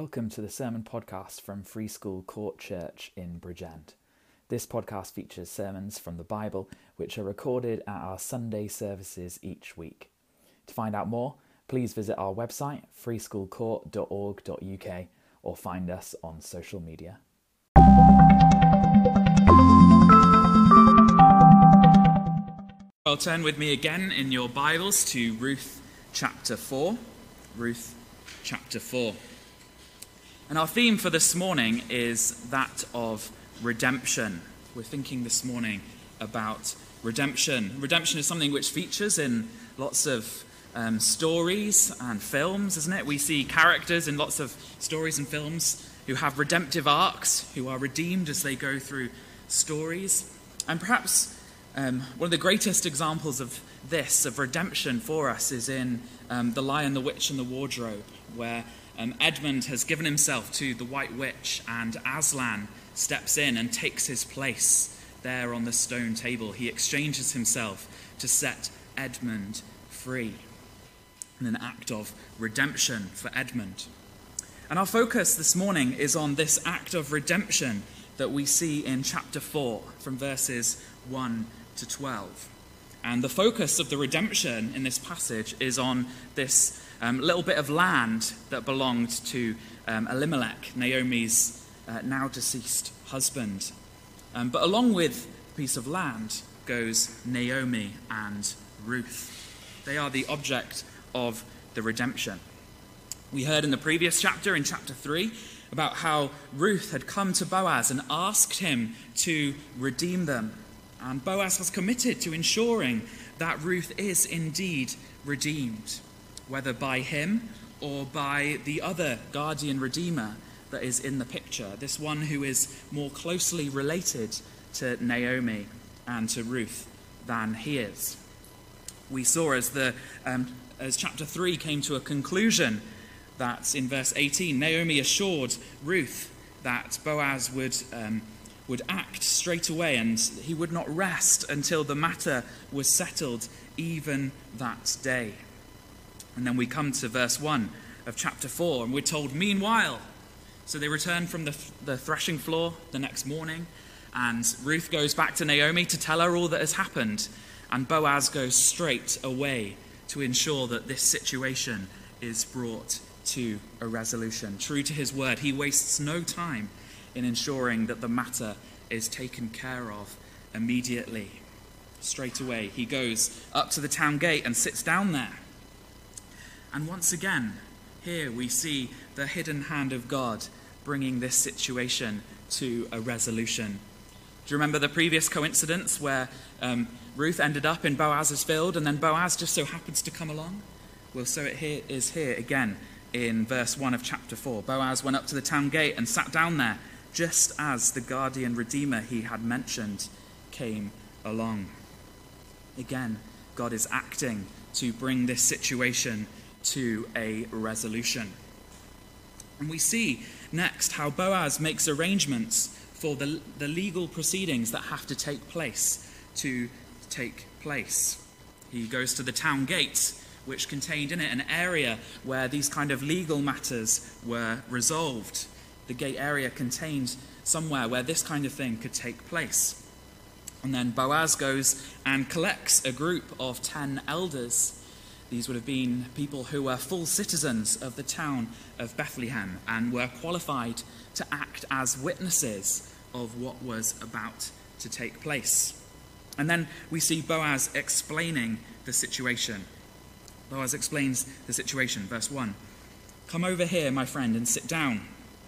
Welcome to the sermon podcast from Free School Court Church in Bridgend. This podcast features sermons from the Bible, which are recorded at our Sunday services each week. To find out more, please visit our website, freeschoolcourt.org.uk, or find us on social media. Well, turn with me again in your Bibles to Ruth chapter 4. Ruth chapter 4. And our theme for this morning is that of redemption. We're thinking this morning about redemption. Redemption is something which features in lots of stories and films, isn't it? We see characters in lots of stories and films who have redemptive arcs, who are redeemed as they go through stories. And perhaps one of the greatest examples of this, of redemption for us, is in The Lion, the Witch and the Wardrobe, where Edmund has given himself to the White Witch, and Aslan steps in and takes his place there on the stone table. He exchanges himself to set Edmund free, in an act of redemption for Edmund. And our focus this morning is on this act of redemption that we see in chapter 4 from verses 1 to 12. And the focus of the redemption in this passage is on this little bit of land that belonged to Elimelech, Naomi's now deceased husband. But along with the piece of land goes Naomi and Ruth. They are the object of the redemption. We heard in the previous chapter, in chapter 3, about how Ruth had come to Boaz and asked him to redeem them. And Boaz has committed to ensuring that Ruth is indeed redeemed, whether by him or by the other guardian redeemer that is in the picture, this one who is more closely related to Naomi and to Ruth than he is. We saw as chapter 3 came to a conclusion that in verse 18, Naomi assured Ruth that Boaz would act straight away, and he would not rest until the matter was settled even that day. And then we come to verse 1 of chapter 4, and we're told, meanwhile, so they return from the threshing floor the next morning, and Ruth goes back to Naomi to tell her all that has happened, and Boaz goes straight away to ensure that this situation is brought to a resolution. True to his word, he wastes no time in ensuring that the matter is taken care of immediately. Straight away, he goes up to the town gate and sits down there. And once again, here we see the hidden hand of God bringing this situation to a resolution. Do you remember the previous coincidence where Ruth ended up in Boaz's field and then Boaz just so happens to come along? Well, so it is here again in verse 1 of chapter 4. Boaz went up to the town gate and sat down there, just as the guardian redeemer he had mentioned came along. Again, God is acting to bring this situation to a resolution. And we see next how Boaz makes arrangements for the legal proceedings that have to take place. He goes to the town gate, which contained in it an area where these kind of legal matters were resolved. The gate area contained somewhere where this kind of thing could take place. And then Boaz goes and collects a group of 10 elders. These would have been people who were full citizens of the town of Bethlehem and were qualified to act as witnesses of what was about to take place. And then we see Boaz explaining the situation. Boaz explains the situation, verse 1. "Come over here, my friend, and sit down."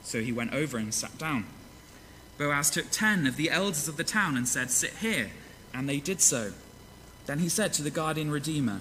So he went over and sat down. Boaz took 10 of the elders of the town and said, "Sit here." And they did so. Then he said to the guardian redeemer,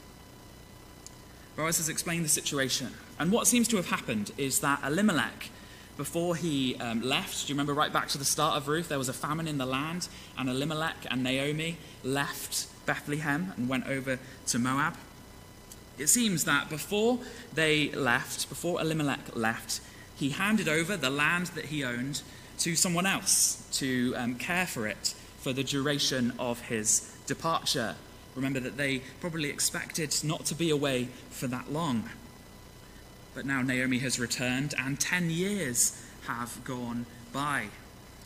Boaz has explained the situation. And what seems to have happened is that Elimelech Before he left, do you remember right back to the start of Ruth, there was a famine in the land, and Elimelech and Naomi left Bethlehem and went over to Moab. It seems that before Elimelech left, he handed over the land that he owned to someone else to care for it for the duration of his departure. Remember that they probably expected not to be away for that long. But now Naomi has returned, and 10 years have gone by.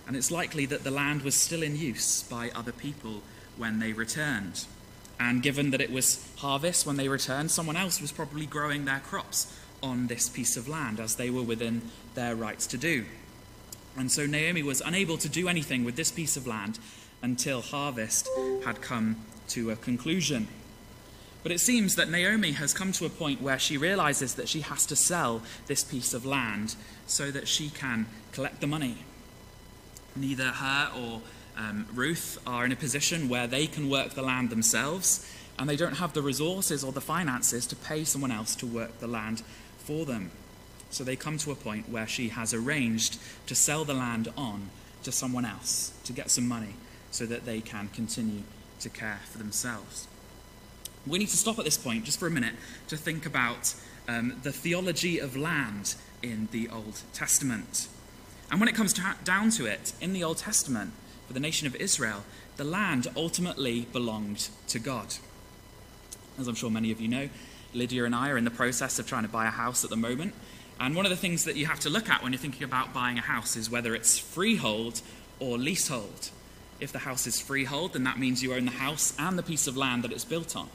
And it's likely that the land was still in use by other people when they returned. And given that it was harvest when they returned, someone else was probably growing their crops on this piece of land, as they were within their rights to do. And so Naomi was unable to do anything with this piece of land until harvest had come to a conclusion. But it seems that Naomi has come to a point where she realizes that she has to sell this piece of land so that she can collect the money. Neither her or Ruth are in a position where they can work the land themselves, and they don't have the resources or the finances to pay someone else to work the land for them. So they come to a point where she has arranged to sell the land on to someone else to get some money so that they can continue to care for themselves. We need to stop at this point just for a minute to think about the theology of land in the Old Testament. And when it comes down to it, in the Old Testament, for the nation of Israel, the land ultimately belonged to God. As I'm sure many of you know, Lydia and I are in the process of trying to buy a house at the moment. And one of the things that you have to look at when you're thinking about buying a house is whether it's freehold or leasehold. If the house is freehold, then that means you own the house and the piece of land that it's built on.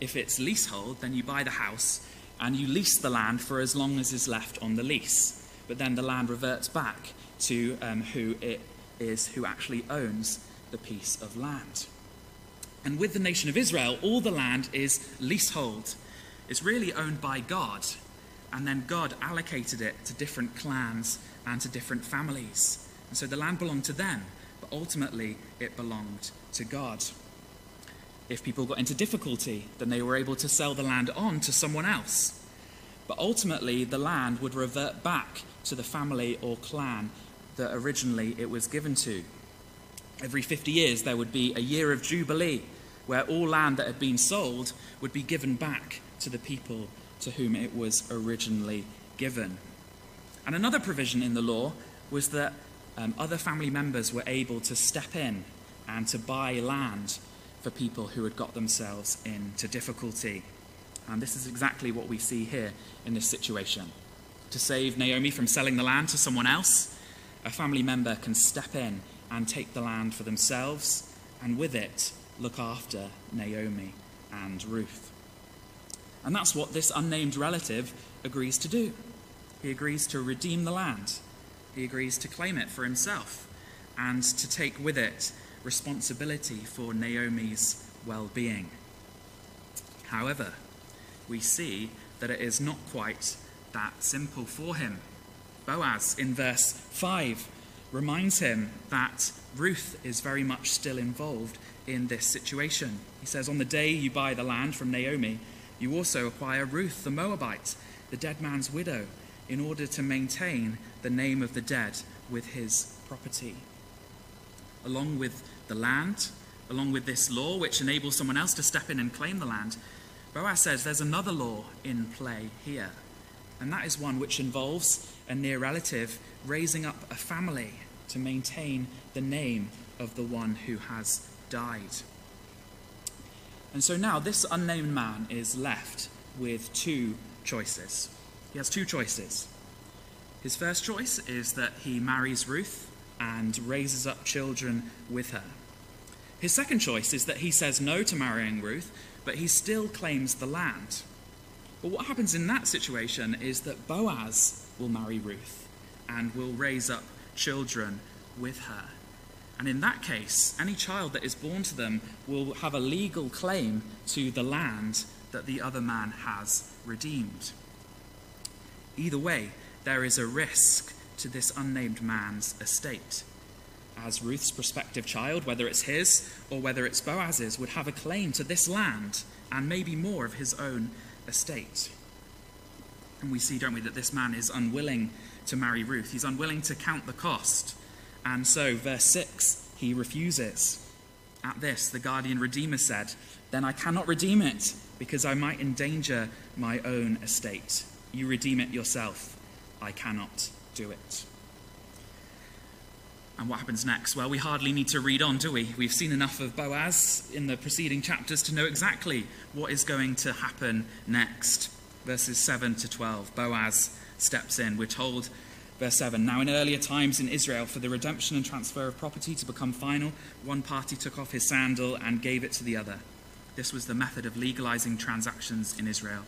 If it's leasehold, then you buy the house and you lease the land for as long as is left on the lease. But then the land reverts back to who it is who actually owns the piece of land. And with the nation of Israel, all the land is leasehold. It's really owned by God. And then God allocated it to different clans and to different families. And so the land belonged to them, but ultimately it belonged to God. If people got into difficulty, then they were able to sell the land on to someone else. But ultimately, the land would revert back to the family or clan that originally it was given to. Every 50 years, there would be a year of Jubilee, where all land that had been sold would be given back to the people to whom it was originally given. And another provision in the law was that other family members were able to step in and to buy land for people who had got themselves into difficulty. And this is exactly what we see here in this situation. To save Naomi from selling the land to someone else, a family member can step in and take the land for themselves, and with it, look after Naomi and Ruth. And that's what this unnamed relative agrees to do. He agrees to redeem the land. He agrees to claim it for himself and to take with it responsibility for Naomi's well-being. However, we see that it is not quite that simple for him. Boaz, in verse 5, reminds him that Ruth is very much still involved in this situation. He says, "On the day you buy the land from Naomi, you also acquire Ruth the Moabite, the dead man's widow, in order to maintain the name of the dead with his property." Along with the land, along with this law which enables someone else to step in and claim the land, Boaz says there's another law in play here, and that is one which involves a near relative raising up a family to maintain the name of the one who has died. And so now this unnamed man is left with two choices. He has two choices. His first choice is that he marries Ruth and raises up children with her. His second choice is that he says no to marrying Ruth, but he still claims the land. But what happens in that situation is that Boaz will marry Ruth and will raise up children with her. And in that case, any child that is born to them will have a legal claim to the land that the other man has redeemed. Either way, there is a risk to this unnamed man's estate, as Ruth's prospective child, whether it's his or whether it's Boaz's, would have a claim to this land and maybe more of his own estate. And we see, don't we, that this man is unwilling to marry Ruth. He's unwilling to count the cost. And so, verse 6, he refuses. At this, the guardian redeemer said, "Then I cannot redeem it, because I might endanger my own estate. You redeem it yourself. I cannot do it." And what happens next? Well, we hardly need to read on, do we? We've seen enough of Boaz in the preceding chapters to know exactly what is going to happen next. Verses 7 to 12, Boaz steps in. We're told, verse 7, "Now in earlier times in Israel, for the redemption and transfer of property to become final, one party took off his sandal and gave it to the other. This was the method of legalizing transactions in Israel.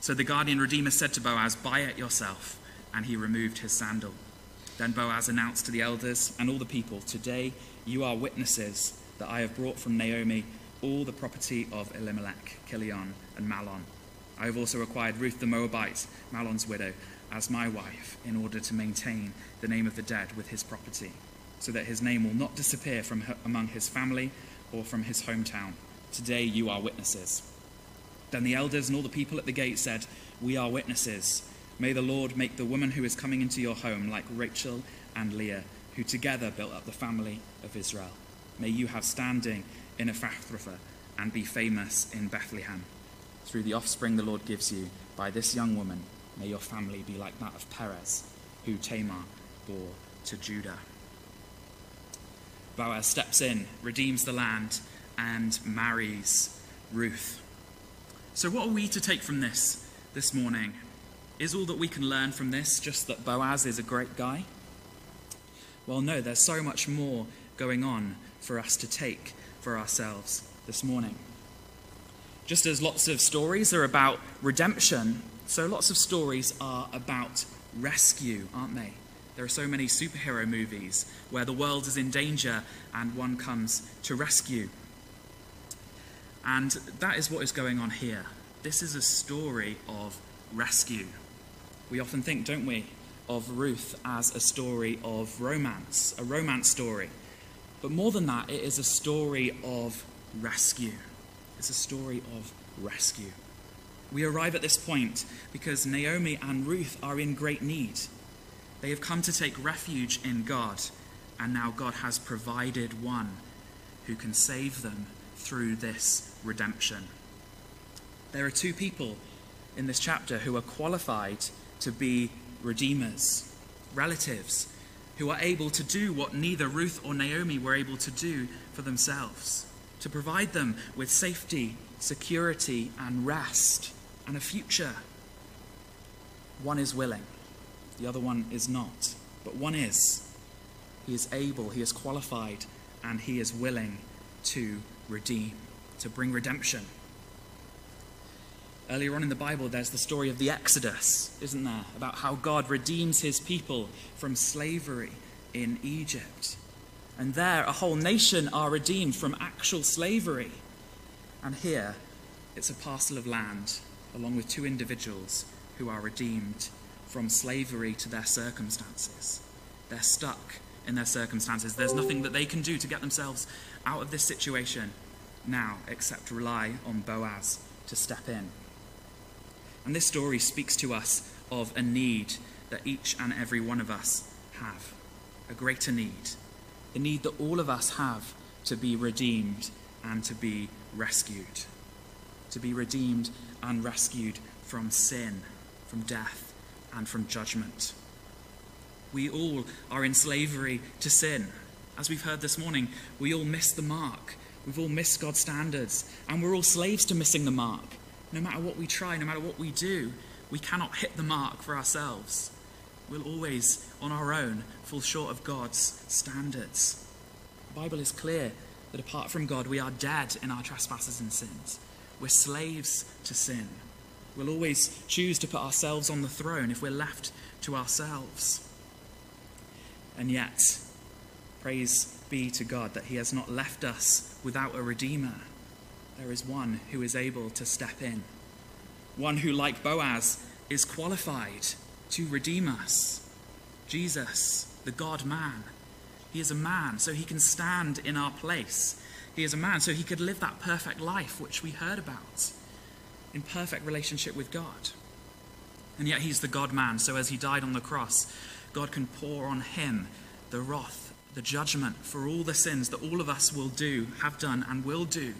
So the guardian redeemer said to Boaz, 'Buy it yourself.' And he removed his sandal. Then Boaz announced to the elders and all the people, 'Today you are witnesses that I have brought from Naomi all the property of Elimelech, Chilion, and Mahlon. I have also acquired Ruth the Moabite, Mahlon's widow, as my wife, in order to maintain the name of the dead with his property, so that his name will not disappear from among his family or from his hometown. Today you are witnesses.' Then the elders and all the people at the gate said, 'We are witnesses. May the Lord make the woman who is coming into your home like Rachel and Leah, who together built up the family of Israel. May you have standing in Ephrathah and be famous in Bethlehem. Through the offspring the Lord gives you by this young woman, may your family be like that of Perez, who Tamar bore to Judah.'" Boaz steps in, redeems the land, and marries Ruth. So what are we to take from this morning? Is all that we can learn from this just that Boaz is a great guy? Well, no, there's so much more going on for us to take for ourselves this morning. Just as lots of stories are about redemption, so lots of stories are about rescue, aren't they? There are so many superhero movies where the world is in danger and one comes to rescue. And that is what is going on here. This is a story of rescue. We often think, don't we, of Ruth as a story of romance, a romance story. But more than that, it is a story of rescue. It's a story of rescue. We arrive at this point because Naomi and Ruth are in great need. They have come to take refuge in God, and now God has provided one who can save them through this redemption. There are two people in this chapter who are qualified to be redeemers, relatives, who are able to do what neither Ruth or Naomi were able to do for themselves, to provide them with safety, security, and rest, and a future. One is willing, the other one is not, but one is. He is able, he is qualified, and he is willing to redeem, to bring redemption. Earlier on in the Bible, there's the story of the Exodus, isn't there? About how God redeems his people from slavery in Egypt. And there, a whole nation are redeemed from actual slavery. And here, it's a parcel of land, along with two individuals who are redeemed from slavery to their circumstances. They're stuck in their circumstances. There's nothing that they can do to get themselves out of this situation now, except rely on Boaz to step in. And this story speaks to us of a need that each and every one of us have, a greater need, the need that all of us have to be redeemed and to be rescued, to be redeemed and rescued from sin, from death, and from judgment. We all are in slavery to sin. As we've heard this morning, we all miss the mark. We've all missed God's standards, and we're all slaves to missing the mark. No matter what we try, no matter what we do, we cannot hit the mark for ourselves. We'll always, on our own, fall short of God's standards. The Bible is clear that apart from God, we are dead in our trespasses and sins. We're slaves to sin. We'll always choose to put ourselves on the throne if we're left to ourselves. And yet, praise be to God that he has not left us without a redeemer. There is one who is able to step in, one who, like Boaz, is qualified to redeem us. Jesus, the God-man. He is a man, so he can stand in our place. He is a man, so he could live that perfect life which we heard about, in perfect relationship with God. And yet he's the God-man, so as he died on the cross, God can pour on him the wrath, the judgment for all the sins that all of us will do, have done, and will do.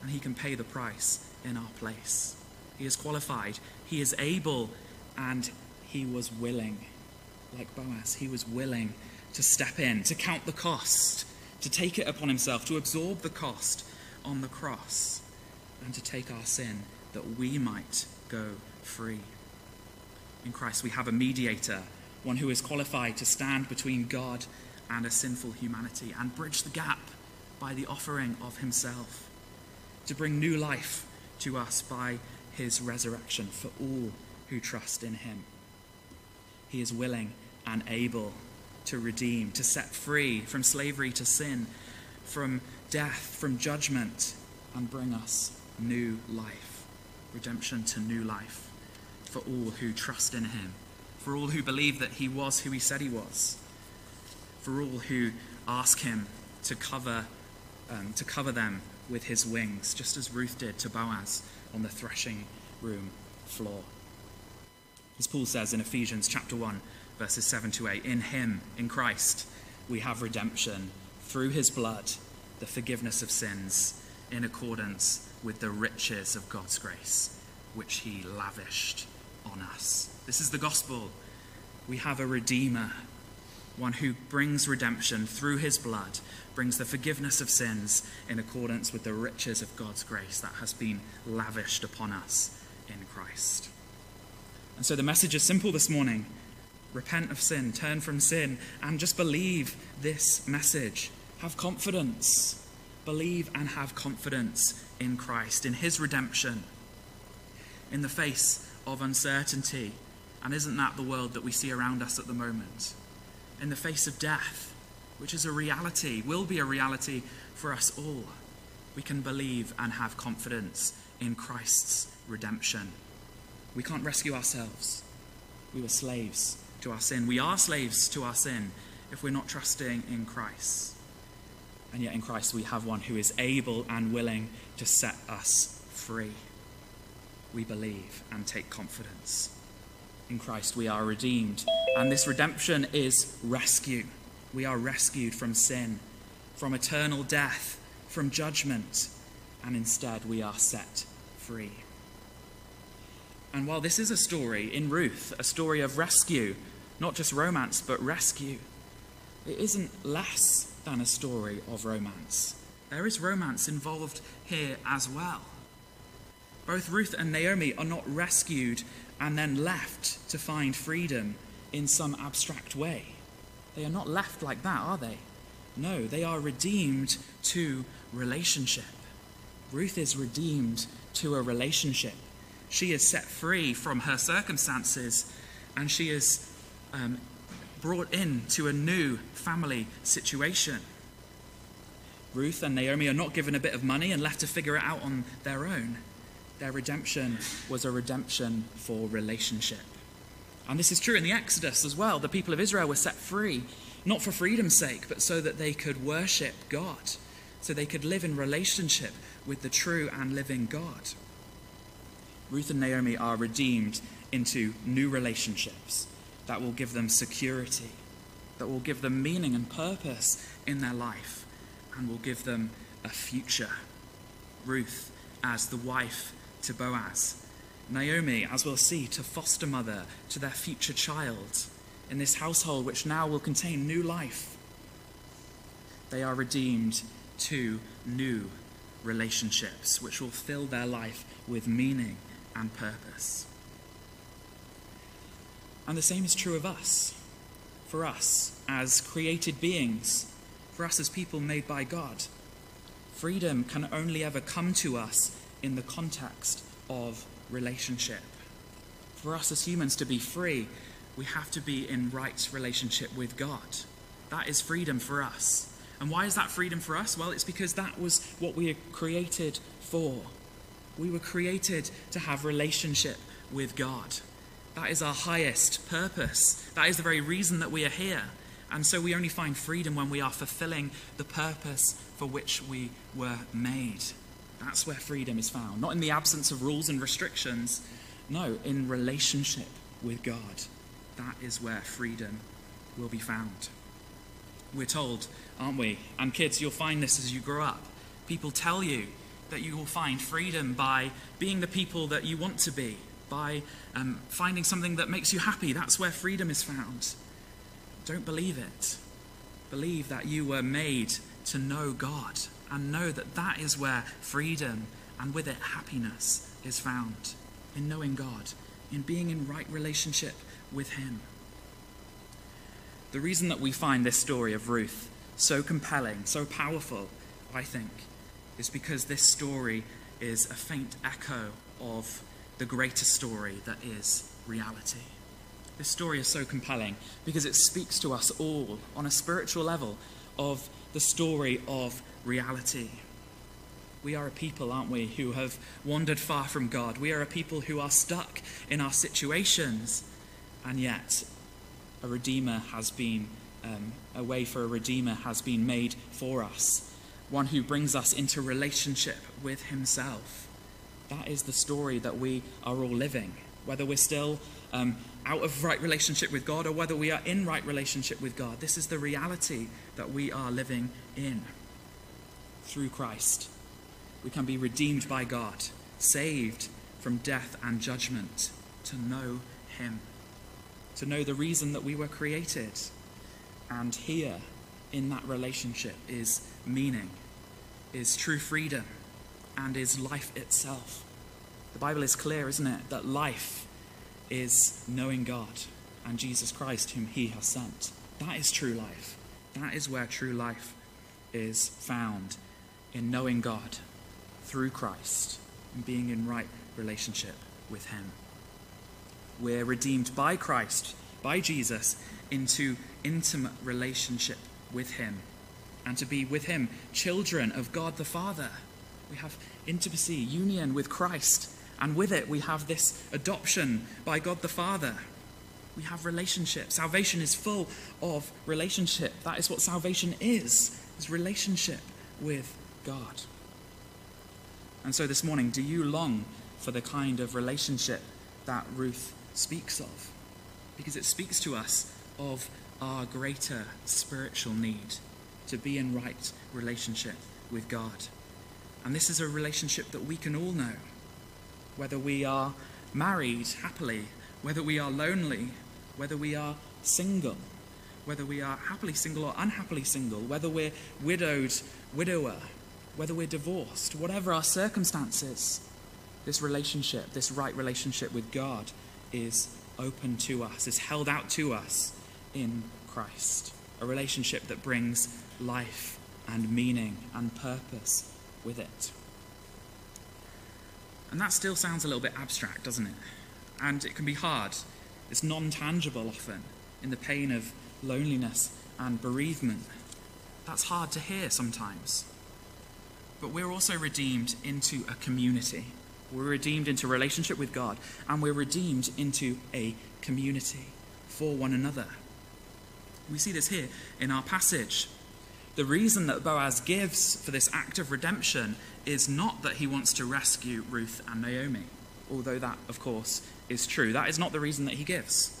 And he can pay the price in our place. He is qualified, he is able, and he was willing. Like Boaz, he was willing to step in, to count the cost, to take it upon himself, to absorb the cost on the cross, and to take our sin that we might go free. In Christ we have a mediator, one who is qualified to stand between God and a sinful humanity and bridge the gap by the offering of himself, to bring new life to us by his resurrection for all who trust in him. He is willing and able to redeem, to set free from slavery to sin, from death, from judgment, and bring us new life, redemption to new life for all who trust in him, for all who believe that he was who he said he was, for all who ask him to cover them with his wings, just as Ruth did to Boaz on the threshing room floor. As Paul says in Ephesians chapter 1, verses 7-8, in him, in Christ, we have redemption through his blood, the forgiveness of sins, in accordance with the riches of God's grace, which he lavished on us. This is the gospel. We have a redeemer, one who brings redemption through his blood, brings the forgiveness of sins in accordance with the riches of God's grace that has been lavished upon us in Christ. And so the message is simple this morning. Repent of sin, turn from sin, and just believe this message. Have confidence. Believe and have confidence in Christ, in his redemption, in the face of uncertainty. And isn't that the world that we see around us at the moment? In the face of death, which is a reality, will be a reality for us all. We can believe and have confidence in Christ's redemption. We can't rescue ourselves. We were slaves to our sin. We are slaves to our sin if we're not trusting in Christ. And yet in Christ we have one who is able and willing to set us free. We believe and take confidence. In Christ we are redeemed. And this redemption is rescue. We are rescued from sin, from eternal death, from judgment. And instead we are set free. And while this is a story in Ruth, a story of rescue, not just romance, but rescue, it isn't less than a story of romance. There is romance involved here as well. Both Ruth and Naomi are not rescued and then left to find freedom in some abstract way. They are not left like that, are they? No, they are redeemed to relationship. Ruth is redeemed to a relationship. She is set free from her circumstances, and she is brought into a new family situation. Ruth and Naomi are not given a bit of money and left to figure it out on their own. Their redemption was a redemption for relationship. And this is true in the Exodus as well. The people of Israel were set free, not for freedom's sake, but so that they could worship God, so they could live in relationship with the true and living God. Ruth and Naomi are redeemed into new relationships that will give them security, that will give them meaning and purpose in their life, and will give them a future. Ruth as the wife to Boaz. Naomi, as we'll see, to foster mother, to their future child, in this household which now will contain new life. They are redeemed to new relationships which will fill their life with meaning and purpose. And the same is true of us, for us as created beings, for us as people made by God. Freedom can only ever come to us in the context of relationship. For us as humans to be free, we have to be in right relationship with God. That is freedom for us. And why is that freedom for us? Well, it's because that was what we were created for. We were created to have relationship with God. That is our highest purpose. That is the very reason that we are here. And so we only find freedom when we are fulfilling the purpose for which we were made. That's where freedom is found. Not in the absence of rules and restrictions, No, in relationship with God. That is where freedom will be found. We're told, aren't we? And kids, you'll find this as you grow up. People tell you that you will find freedom by being the people that you want to be, by finding something that makes you happy. That's where freedom is found. Don't believe it. Believe that you were made to know God and know that that is where freedom and with it happiness is found, in knowing God, in being in right relationship with him. The reason that we find this story of Ruth so compelling, so powerful, I think, is because this story is a faint echo of the greater story that is reality. This story is so compelling because it speaks to us all on a spiritual level of the story of reality. We are a people, aren't we, who have wandered far from God. We are a people who are stuck in our situations, and yet a Redeemer has been, a way for a Redeemer has been made for us. One who brings us into relationship with himself. That is the story that we are all living. Whether we're still out of right relationship with God or whether we are in right relationship with God, this is the reality that we are living in. Through Christ, we can be redeemed by God, saved from death and judgment, to know him, to know the reason that we were created. And here, in that relationship, is meaning, is true freedom, and is life itself. The Bible is clear, isn't it, that life is knowing God and Jesus Christ, whom he has sent. That is true life. That is where true life is found, in knowing God through Christ and being in right relationship with him. We're redeemed by Christ, by Jesus, into intimate relationship with him, and to be with him children of God the Father. We have intimacy, union with Christ, and with it we have this adoption by God the Father. We have relationship. Salvation is full of relationship. That is what salvation is relationship with God. And so this morning, do you long for the kind of relationship that Ruth speaks of? Because it speaks to us of our greater spiritual need to be in right relationship with God. And this is a relationship that we can all know, whether we are married happily, whether we are lonely, whether we are single, whether we are happily single or unhappily single, whether we're widowed, widower, whether we're divorced, whatever our circumstances, this relationship, this right relationship with God is open to us, is held out to us in Christ. A relationship that brings life and meaning and purpose with it. And that still sounds a little bit abstract, doesn't it? And it can be hard. It's non-tangible often, in the pain of loneliness and bereavement. That's hard to hear sometimes. But we're also redeemed into a community. We're redeemed into relationship with God, and we're redeemed into a community for one another. We see this here in our passage. The reason that Boaz gives for this act of redemption is not that he wants to rescue Ruth and Naomi, although that, of course, is true. That is not the reason that he gives.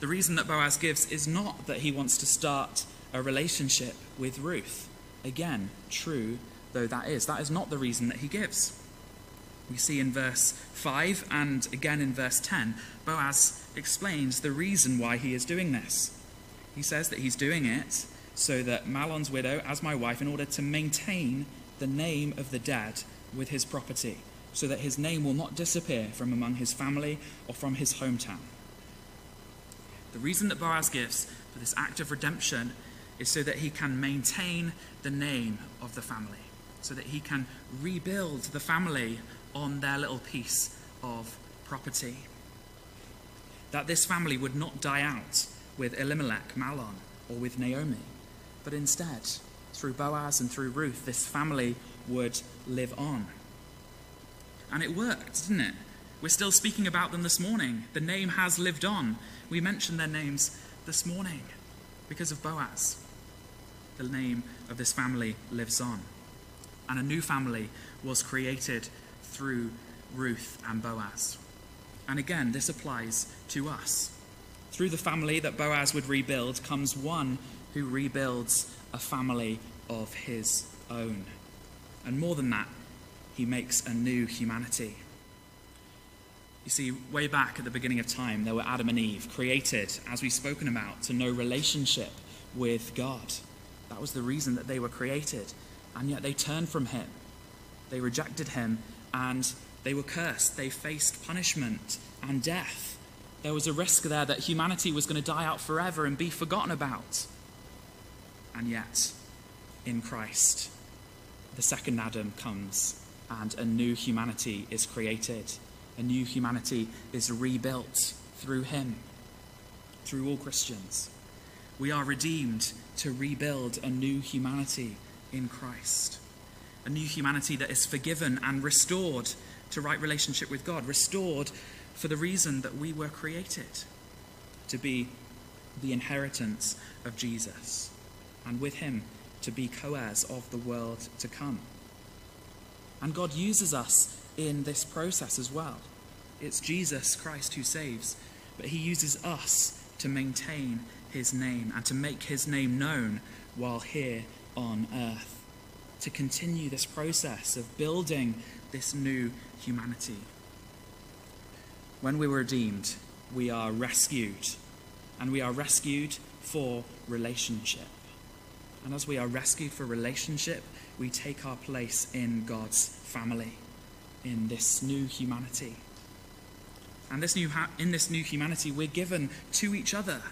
The reason that Boaz gives is not that he wants to start a relationship with Ruth. Again, true though that is. That is not the reason that he gives. We see in verse 5 and again in verse 10, Boaz explains the reason why he is doing this. He says that he's doing it so that Mahlon's widow as my wife, in order to maintain the name of the dead with his property, so that his name will not disappear from among his family or from his hometown. The reason that Boaz gives for this act of redemption is so that he can maintain the name of the family, so that he can rebuild the family on their little piece of property. That this family would not die out with Elimelech, Mahlon, or with Naomi, but instead, through Boaz and through Ruth, this family would live on. And it worked, didn't it? We're still speaking about them this morning. The name has lived on. We mentioned their names this morning because of Boaz. The name of this family lives on. And a new family was created through Ruth and Boaz. And again, this applies to us. Through the family that Boaz would rebuild comes one who rebuilds a family of his own. And more than that, he makes a new humanity. You see, way back at the beginning of time, there were Adam and Eve, created, as we've spoken about, to know relationship with God. That was the reason that they were created. And yet they turned from him. They rejected him, and they were cursed. They faced punishment and death. There was a risk there that humanity was going to die out forever and be forgotten about. And yet, in Christ, the second Adam comes, and a new humanity is created. A new humanity is rebuilt through him, through all Christians. We are redeemed to rebuild a new humanity in Christ. A new humanity that is forgiven and restored to right relationship with God. Restored for the reason that we were created, to be the inheritance of Jesus. And with him, to be co-heirs of the world to come. And God uses us in this process as well. It's Jesus Christ who saves, but he uses us to maintain his name and to make his name known while here on earth, to continue this process of building this new humanity. When we were redeemed, we are rescued, and we are rescued for relationship. And as we are rescued for relationship, we take our place in God's family, in this new humanity. And in this new humanity, we're given to each other,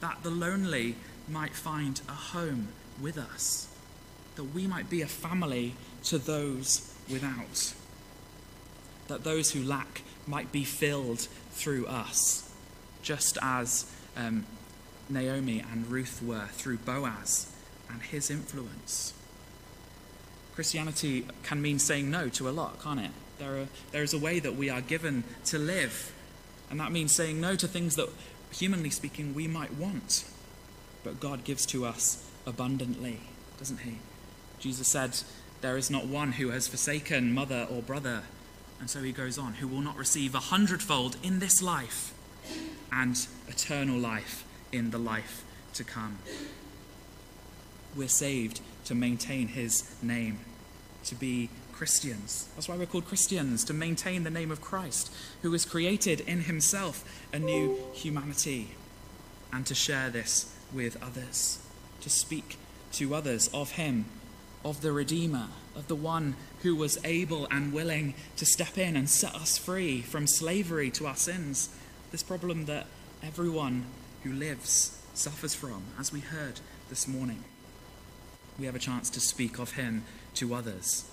that the lonely might find a home with us, that we might be a family to those without, that those who lack might be filled through us, just as Naomi and Ruth were through Boaz and his influence. Christianity can mean saying no to a lot, can't it? There is a way that we are given to live, and that means saying no to things that, humanly speaking, we might want, but God gives to us abundantly, doesn't he? Jesus said, "There is not one who has forsaken mother or brother," and so he goes on, "who will not receive 100-fold in this life and eternal life in the life to come." We're saved to maintain his name, to be Christians. That's why we're called Christians, to maintain the name of Christ, who has created in himself a new humanity, and to share this with others, to speak to others of him, of the Redeemer, of the one who was able and willing to step in and set us free from slavery to our sins, this problem that everyone who lives suffers from, as we heard this morning. We have a chance to speak of him to others,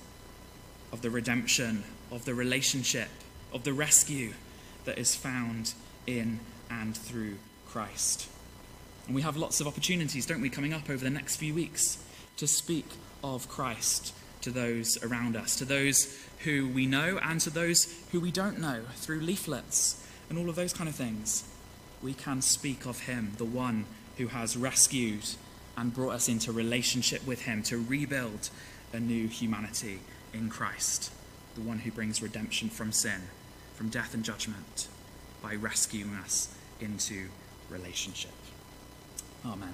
of the redemption, of the relationship, of the rescue that is found in and through Christ. And we have lots of opportunities, don't we, coming up over the next few weeks to speak of Christ to those around us, to those who we know and to those who we don't know, through leaflets and all of those kind of things. We can speak of him, the one who has rescued and brought us into relationship with him, to rebuild a new humanity in Christ, the one who brings redemption from sin, from death and judgment, by rescuing us into relationship. Amen.